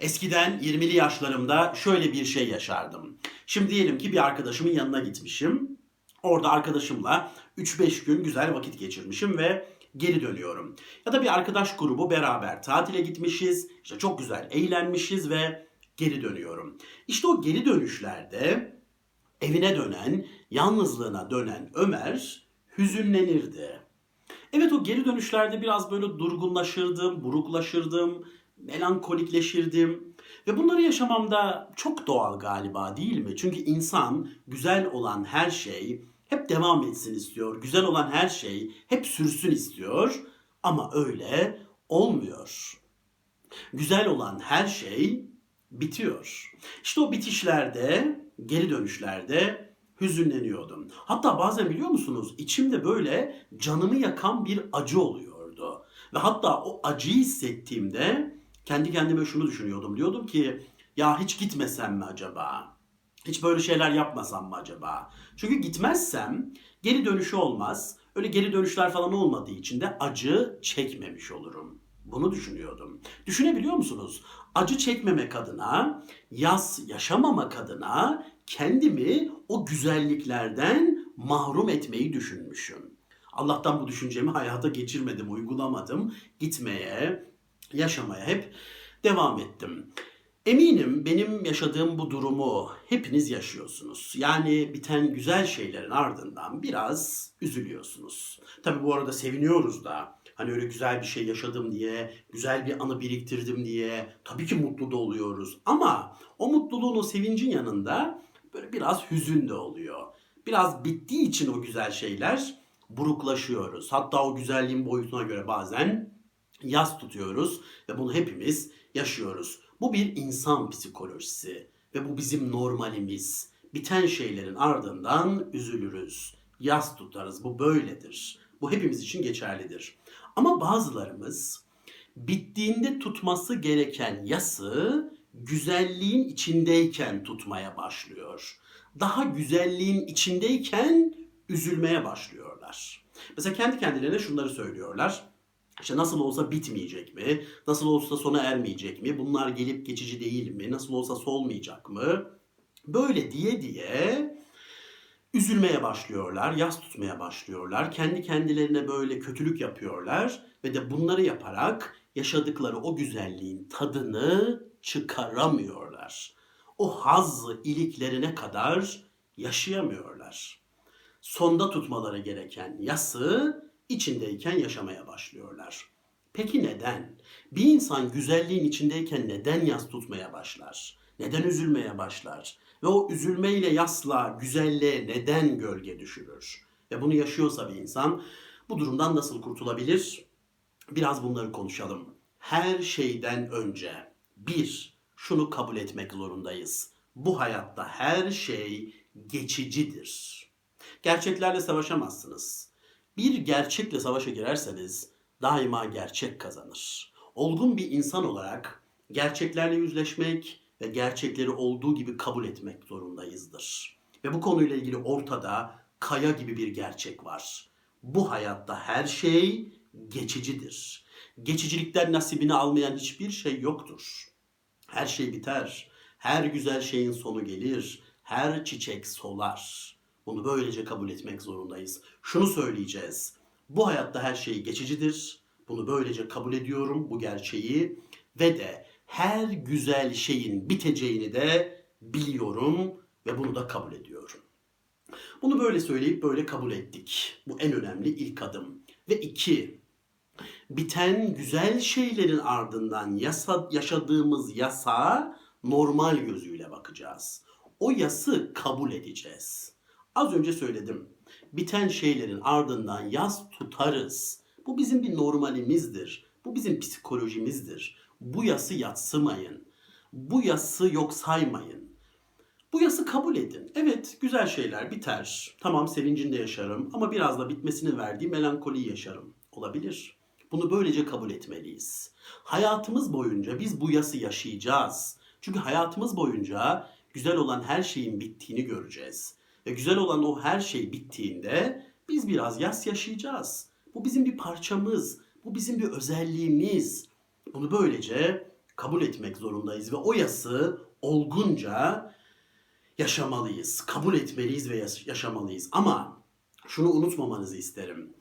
Eskiden 20'li yaşlarımda şöyle bir şey yaşardım. Şimdi diyelim ki bir arkadaşımın yanına gitmişim. Orada arkadaşımla 3-5 gün güzel vakit geçirmişim ve geri dönüyorum. Ya da bir arkadaş grubu beraber tatile gitmişiz. İşte çok güzel eğlenmişiz ve geri dönüyorum. İşte o geri dönüşlerde evine dönen, yalnızlığına dönen Ömer hüzünlenirdi. Evet, o geri dönüşlerde biraz böyle durgunlaşırdım, buruklaşırdım, melankolikleşirdim. Ve bunları yaşamamda çok doğal galiba, değil mi? Çünkü insan güzel olan her şey hep devam etsin istiyor. Güzel olan her şey hep sürsün istiyor. Ama öyle olmuyor. Güzel olan her şey bitiyor. İşte o bitişlerde, geri dönüşlerde hüzünleniyordum. Hatta bazen biliyor musunuz, içimde böyle canımı yakan bir acı oluyordu. Ve hatta o acıyı hissettiğimde kendi kendime şunu düşünüyordum. Diyordum ki ya hiç gitmesem mi acaba? Hiç böyle şeyler yapmasam mı acaba? Çünkü gitmezsem geri dönüşü olmaz. Öyle geri dönüşler falan olmadığı için de acı çekmemiş olurum. Bunu düşünüyordum. Düşünebiliyor musunuz? Acı çekmemek adına, yaşamamak adına kendimi o güzelliklerden mahrum etmeyi düşünmüşüm. Allah'tan bu düşüncemi hayata geçirmedim, uygulamadım. Gitmeye, yaşamaya hep devam ettim. Eminim benim yaşadığım bu durumu hepiniz yaşıyorsunuz. Yani biten güzel şeylerin ardından biraz üzülüyorsunuz. Tabii bu arada seviniyoruz da. Hani öyle güzel bir şey yaşadım diye, güzel bir anı biriktirdim diye tabii ki mutlu da oluyoruz. Ama o mutluluğun, o sevincin yanında böyle biraz hüzün de oluyor. Biraz bittiği için o güzel şeyler buruklaşıyoruz. Hatta o güzelliğin boyutuna göre bazen yas tutuyoruz ve bunu hepimiz yaşıyoruz. Bu bir insan psikolojisi ve bu bizim normalimiz. Biten şeylerin ardından üzülürüz, yas tutarız. Bu böyledir. Bu hepimiz için geçerlidir. Ama bazılarımız bittiğinde tutması gereken yası güzelliğin içindeyken tutmaya başlıyor. Daha güzelliğin içindeyken üzülmeye başlıyorlar. Mesela kendi kendilerine şunları söylüyorlar. İşte nasıl olsa bitmeyecek mi? Nasıl olsa sona ermeyecek mi? Bunlar gelip geçici değil mi? Nasıl olsa solmayacak mı? Böyle diye diye üzülmeye başlıyorlar, yas tutmaya başlıyorlar. Kendi kendilerine böyle kötülük yapıyorlar ve de bunları yaparak yaşadıkları o güzelliğin tadını çıkaramıyorlar. O hazzı iliklerine kadar yaşayamıyorlar. Sonda tutmaları gereken yası içindeyken yaşamaya başlıyorlar. Peki neden? Bir insan güzelliğin içindeyken neden yas tutmaya başlar? Neden üzülmeye başlar? Ve o üzülmeyle yasla güzelliğe neden gölge düşürür? Ve bunu yaşıyorsa bir insan bu durumdan nasıl kurtulabilir? Biraz bunları konuşalım. Her şeyden önce 1. Şunu kabul etmek zorundayız. Bu hayatta her şey geçicidir. Gerçeklerle savaşamazsınız. Bir gerçekle savaşa girerseniz daima gerçek kazanır. Olgun bir insan olarak gerçeklerle yüzleşmek ve gerçekleri olduğu gibi kabul etmek zorundayızdır. Ve bu konuyla ilgili ortada kaya gibi bir gerçek var. Bu hayatta her şey geçicidir. Geçicilikten nasibini almayan hiçbir şey yoktur. Her şey biter. Her güzel şeyin sonu gelir. Her çiçek solar. Bunu böylece kabul etmek zorundayız. Şunu söyleyeceğiz. Bu hayatta her şey geçicidir. Bunu böylece kabul ediyorum, bu gerçeği. Ve de her güzel şeyin biteceğini de biliyorum ve bunu da kabul ediyorum. Bunu böyle söyleyip böyle kabul ettik. Bu en önemli ilk adım. Ve 2. Biten güzel şeylerin ardından yaşadığımız yasa normal gözüyle bakacağız. O yası kabul edeceğiz. Az önce söyledim. Biten şeylerin ardından yas tutarız. Bu bizim bir normalimizdir. Bu bizim psikolojimizdir. Bu yası yadsımayın. Bu yası yok saymayın. Bu yası kabul edin. Evet, güzel şeyler biter. Tamam, sevincinde yaşarım ama biraz da bitmesini verdiği melankoliyi yaşarım. Olabilir. Bunu böylece kabul etmeliyiz. Hayatımız boyunca biz bu yası yaşayacağız. Çünkü hayatımız boyunca güzel olan her şeyin bittiğini göreceğiz. Ve güzel olan o her şey bittiğinde biz biraz yas yaşayacağız. Bu bizim bir parçamız. Bu bizim bir özelliğimiz. Bunu böylece kabul etmek zorundayız ve o yası olgunca yaşamalıyız. Kabul etmeliyiz ve yaşamalıyız. Ama şunu unutmamanızı isterim.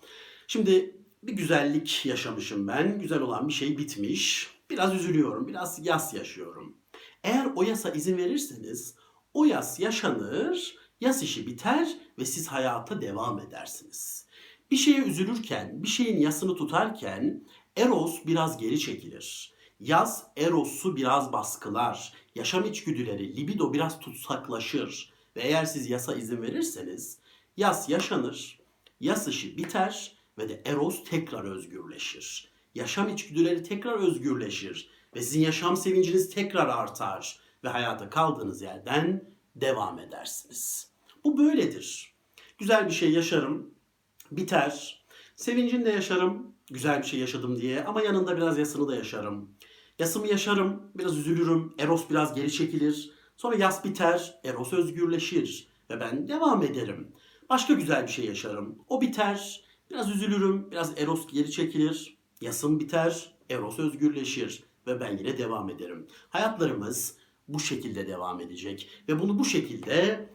Şimdi bir güzellik yaşamışım ben. Güzel olan bir şey bitmiş. Biraz üzülüyorum. Biraz yas yaşıyorum. Eğer o yasa izin verirseniz o yas yaşanır, yas işi biter ve siz hayata devam edersiniz. Bir şeye üzülürken, bir şeyin yasını tutarken Eros biraz geri çekilir. Yas Eros'u biraz baskılar. Yaşam içgüdüleri, libido biraz tutsaklaşır. Ve eğer siz yasa izin verirseniz yas yaşanır, yas işi biter ve de Eros tekrar özgürleşir. Yaşam içgüdüleri tekrar özgürleşir ve sizin yaşam sevinciniz tekrar artar ve hayata kaldığınız yerden devam edersiniz. Bu böyledir. Güzel bir şey yaşarım, biter. Sevincini de yaşarım, güzel bir şey yaşadım diye, ama yanında biraz yasını da yaşarım. Yasımı yaşarım, biraz üzülürüm, Eros biraz geri çekilir. Sonra yas biter, Eros özgürleşir ve ben devam ederim. Başka güzel bir şey yaşarım, o biter, biraz üzülürüm, biraz Eros geri çekilir. Yasım biter, Eros özgürleşir ve ben yine devam ederim. Hayatlarımız bu şekilde devam edecek ve bunu bu şekilde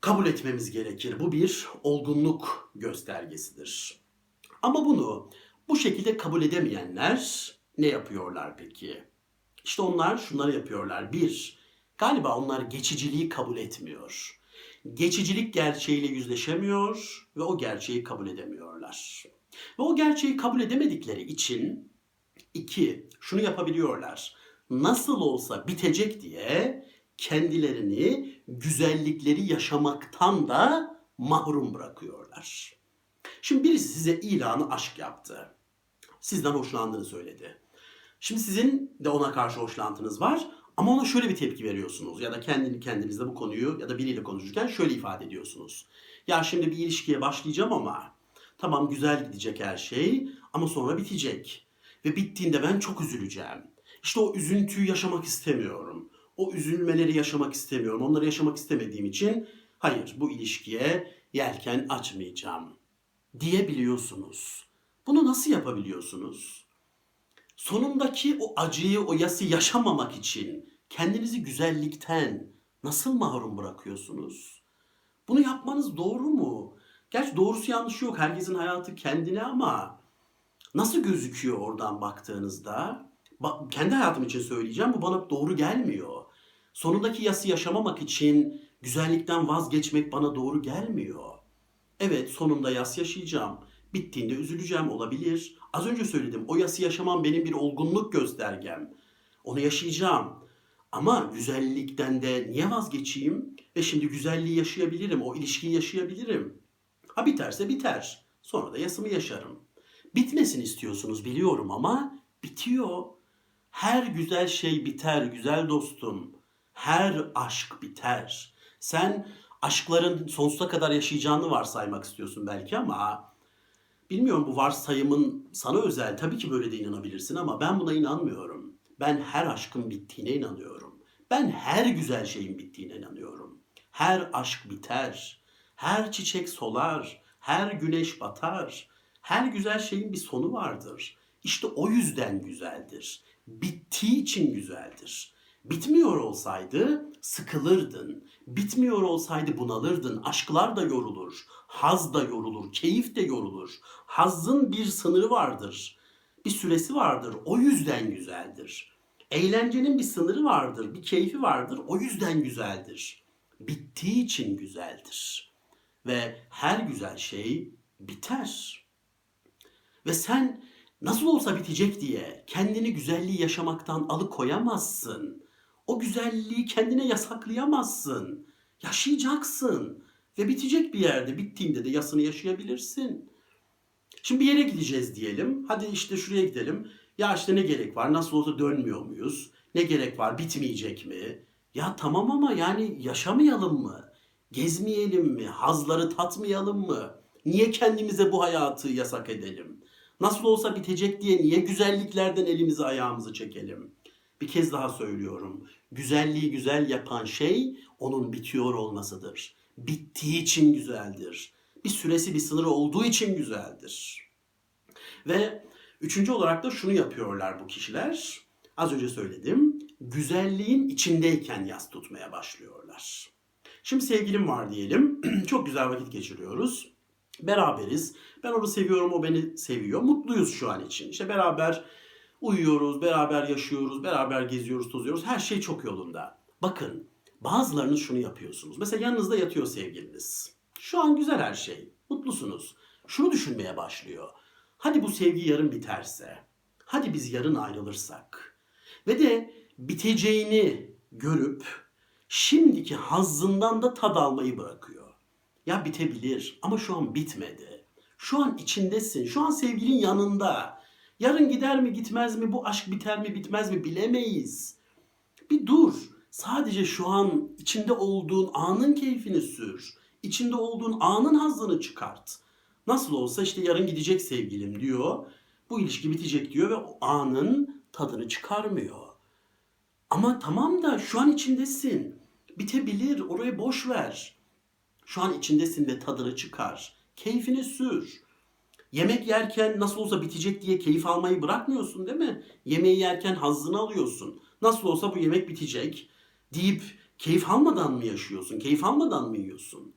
kabul etmemiz gerekir. Bu bir olgunluk göstergesidir. Ama bunu bu şekilde kabul edemeyenler ne yapıyorlar peki? İşte onlar şunları yapıyorlar. Bir, galiba onlar geçiciliği kabul etmiyor. Geçicilik gerçeğiyle yüzleşemiyor ve o gerçeği kabul edemiyorlar. Ve o gerçeği kabul edemedikleri için iki, şunu yapabiliyorlar. Nasıl olsa bitecek diye kendilerini güzellikleri yaşamaktan da mahrum bırakıyorlar. Şimdi birisi size ilanı aşk yaptı. Sizden hoşlandığını söyledi. Şimdi sizin de ona karşı hoşlantınız var ama ona şöyle bir tepki veriyorsunuz ya da kendinizle bu konuyu ya da biriyle konuşurken şöyle ifade ediyorsunuz. Ya şimdi bir ilişkiye başlayacağım ama tamam güzel gidecek her şey ama sonra bitecek. Ve bittiğinde ben çok üzüleceğim. İşte o üzüntüyü yaşamak istemiyorum. O üzülmeleri yaşamak istemiyorum. Onları yaşamak istemediğim için hayır bu ilişkiye yelken açmayacağım diyebiliyorsunuz. Bunu nasıl yapabiliyorsunuz? Sonundaki o acıyı, o yası yaşamamak için kendinizi güzellikten nasıl mahrum bırakıyorsunuz? Bunu yapmanız doğru mu? Gerçi doğrusu yanlışı yok. Herkesin hayatı kendine ama nasıl gözüküyor oradan baktığınızda? Kendi hayatım için söyleyeceğim. Bu bana doğru gelmiyor. Sonundaki yası yaşamamak için güzellikten vazgeçmek bana doğru gelmiyor. Evet sonunda yas yaşayacağım. Bittiğinde üzüleceğim olabilir. Az önce söyledim. O yası yaşamam benim bir olgunluk göstergem. Onu yaşayacağım. Ama güzellikten de niye vazgeçeyim? Ve şimdi güzelliği yaşayabilirim. O ilişkiyi yaşayabilirim. Ha biterse biter. Sonra da yasımı yaşarım. Bitmesini istiyorsunuz biliyorum ama bitiyor. Her güzel şey biter güzel dostum. Her aşk biter. Sen aşkların sonsuza kadar yaşayacağını varsaymak istiyorsun belki ama bilmiyorum bu varsayımın sana özel. Tabii ki böyle de inanabilirsin ama ben buna inanmıyorum. Ben her aşkın bittiğine inanıyorum. Ben her güzel şeyin bittiğine inanıyorum. Her aşk biter. Her çiçek solar. Her güneş batar. Her güzel şeyin bir sonu vardır. İşte o yüzden güzeldir. Bittiği için güzeldir. Bitmiyor olsaydı sıkılırdın. Bitmiyor olsaydı bunalırdın. Aşklar da yorulur. Haz da yorulur. Keyif de yorulur. Hazın bir sınırı vardır. Bir süresi vardır. O yüzden güzeldir. Eğlencenin bir sınırı vardır. Bir keyfi vardır. O yüzden güzeldir. Bittiği için güzeldir. Ve her güzel şey biter. Ve sen nasıl olsa bitecek diye kendini güzelliği yaşamaktan alıkoyamazsın. O güzelliği kendine yasaklayamazsın. Yaşayacaksın. Ve bitecek bir yerde, bittiğinde de yasını yaşayabilirsin. Şimdi bir yere gideceğiz diyelim. Hadi işte şuraya gidelim. Ya işte ne gerek var? Nasıl olsa dönmüyor muyuz? Ne gerek var? Bitmeyecek mi? Ya tamam ama yani yaşamayalım mı? Gezmeyelim mi? Hazları tatmayalım mı? Niye kendimize bu hayatı yasak edelim? Nasıl olsa bitecek diye niye güzelliklerden elimizi ayağımızı çekelim? Bir kez daha söylüyorum. Güzelliği güzel yapan şey onun bitiyor olmasıdır. Bittiği için güzeldir. Bir süresi bir sınırı olduğu için güzeldir. Ve üçüncü olarak da şunu yapıyorlar bu kişiler. Az önce söyledim. Güzelliğin içindeyken yas tutmaya başlıyorlar. Şimdi sevgilim var diyelim. Çok güzel vakit geçiriyoruz. Beraberiz. Ben onu seviyorum, o beni seviyor. Mutluyuz şu an için. İşte beraber uyuyoruz, beraber yaşıyoruz, beraber geziyoruz, tozuyoruz. Her şey çok yolunda. Bakın, bazılarınız şunu yapıyorsunuz. Mesela yanınızda yatıyor sevgiliniz. Şu an güzel her şey. Mutlusunuz. Şunu düşünmeye başlıyor. Hadi bu sevgi yarın biterse. Hadi biz yarın ayrılırsak. Ve de biteceğini görüp şimdiki hazzından da tad almayı bırakıyor. Ya bitebilir ama şu an bitmedi. Şu an içindesin. Şu an sevgilin yanında. Yarın gider mi gitmez mi? Bu aşk biter mi bitmez mi? Bilemeyiz. Bir dur. Sadece şu an içinde olduğun anın keyfini sür. İçinde olduğun anın hazzını çıkart. Nasıl olsa işte yarın gidecek sevgilim diyor. Bu ilişki bitecek diyor ve o anın tadını çıkarmıyor. Ama tamam da şu an içindesin. Bitebilir, orayı boş ver. Şu an içindesin ve tadını çıkar. Keyfini sür. Yemek yerken nasıl olsa bitecek diye keyif almayı bırakmıyorsun değil mi? Yemeği yerken hazzını alıyorsun. Nasıl olsa bu yemek bitecek deyip keyif almadan mı yaşıyorsun? Keyif almadan mı yiyorsun?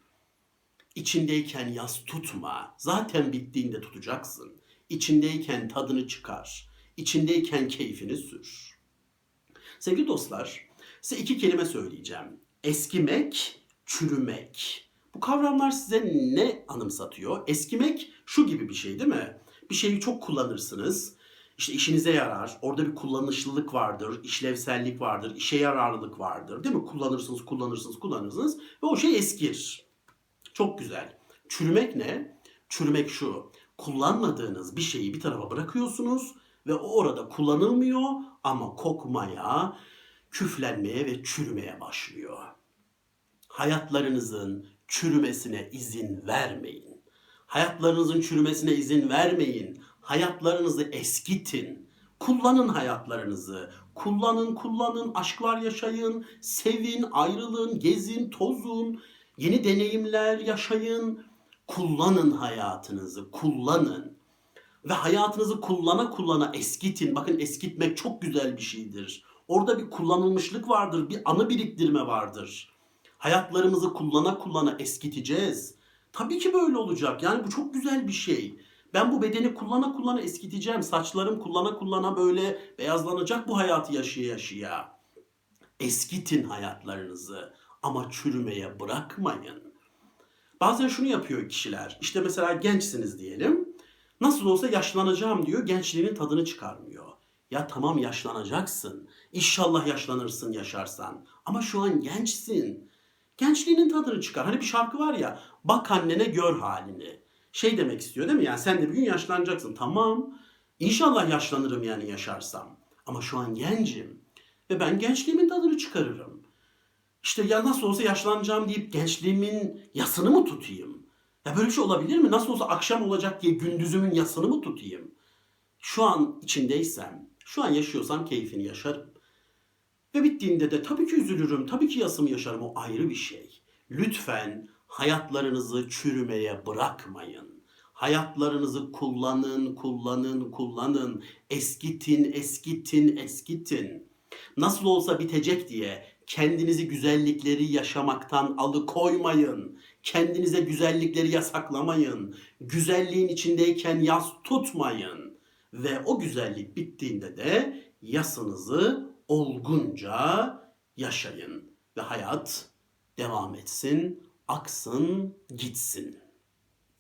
İçindeyken yas tutma. Zaten bittiğinde tutacaksın. İçindeyken tadını çıkar. İçindeyken keyfini sür. Sevgili dostlar, size iki kelime söyleyeceğim. Eskimek, çürümek. Bu kavramlar size ne anımsatıyor? Eskimek şu gibi bir şey değil mi? Bir şeyi çok kullanırsınız. İşte işinize yarar. Orada bir kullanışlılık vardır, işlevsellik vardır, işe yararlılık vardır. Değil mi? Kullanırsınız, kullanırsınız, kullanırsınız ve o şey eskir. Çok güzel. Çürümek ne? Çürümek şu. Kullanmadığınız bir şeyi bir tarafa bırakıyorsunuz ve o orada kullanılmıyor ama kokmaya, küflenmeye ve çürümeye başlıyor. Hayatlarınızın çürümesine izin vermeyin. Hayatlarınızın çürümesine izin vermeyin. Hayatlarınızı eskitin. Kullanın hayatlarınızı. Kullanın, kullanın, aşklar yaşayın, sevin, ayrılın, gezin, tozun, yeni deneyimler yaşayın. Kullanın hayatınızı, kullanın. Ve hayatınızı kullana kullana eskitin. Bakın eskitmek çok güzel bir şeydir. Orada bir kullanılmışlık vardır, bir anı biriktirme vardır. Hayatlarımızı kullana kullana eskiteceğiz. Tabii ki böyle olacak. Yani bu çok güzel bir şey. Ben bu bedeni kullana kullana eskiteceğim. Saçlarım kullana kullana böyle beyazlanacak bu hayatı yaşaya yaşaya. Eskitin hayatlarınızı ama çürümeye bırakmayın. Bazen şunu yapıyor kişiler. İşte mesela gençsiniz diyelim. Nasıl olsa yaşlanacağım diyor. Gençliğinin tadını çıkarmıyor. Ya tamam yaşlanacaksın. İnşallah yaşlanırsın yaşarsan. Ama şu an gençsin. Gençliğinin tadını çıkar. Hani bir şarkı var ya. Bak annene gör halini. Şey demek istiyor değil mi? Yani sen de bir gün yaşlanacaksın. Tamam. İnşallah yaşlanırım yani yaşarsam. Ama şu an gencim. Ve ben gençliğimin tadını çıkarırım. İşte ya nasıl olsa yaşlanacağım deyip gençliğimin yasını mı tutayım? Ya böyle bir şey olabilir mi? Nasıl olsa akşam olacak diye gündüzümün yasını mı tutayım? Şu an içindeysem, şu an yaşıyorsam keyfini yaşarım. Ve bittiğinde de tabii ki üzülürüm, tabii ki yasımı yaşarım. O ayrı bir şey. Lütfen hayatlarınızı çürümeye bırakmayın. Hayatlarınızı kullanın, kullanın, kullanın. Eskitin, eskitin, eskitin. Nasıl olsa bitecek diye kendinizi güzellikleri yaşamaktan alıkoymayın. Kendinize güzellikleri yasaklamayın. Güzelliğin içindeyken yas tutmayın. Ve o güzellik bittiğinde de yasınızı olgunca yaşayın. Ve hayat devam etsin, aksın, gitsin.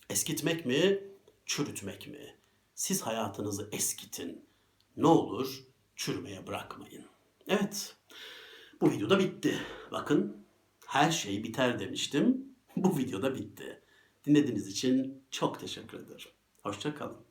Eskitmek mi, çürütmek mi? Siz hayatınızı eskitin. Ne olur çürümeye bırakmayın. Evet. Bu videoda bitti. Bakın her şey biter demiştim. Bu videoda bitti. Dinlediğiniz için çok teşekkür ederim. Hoşça kalın.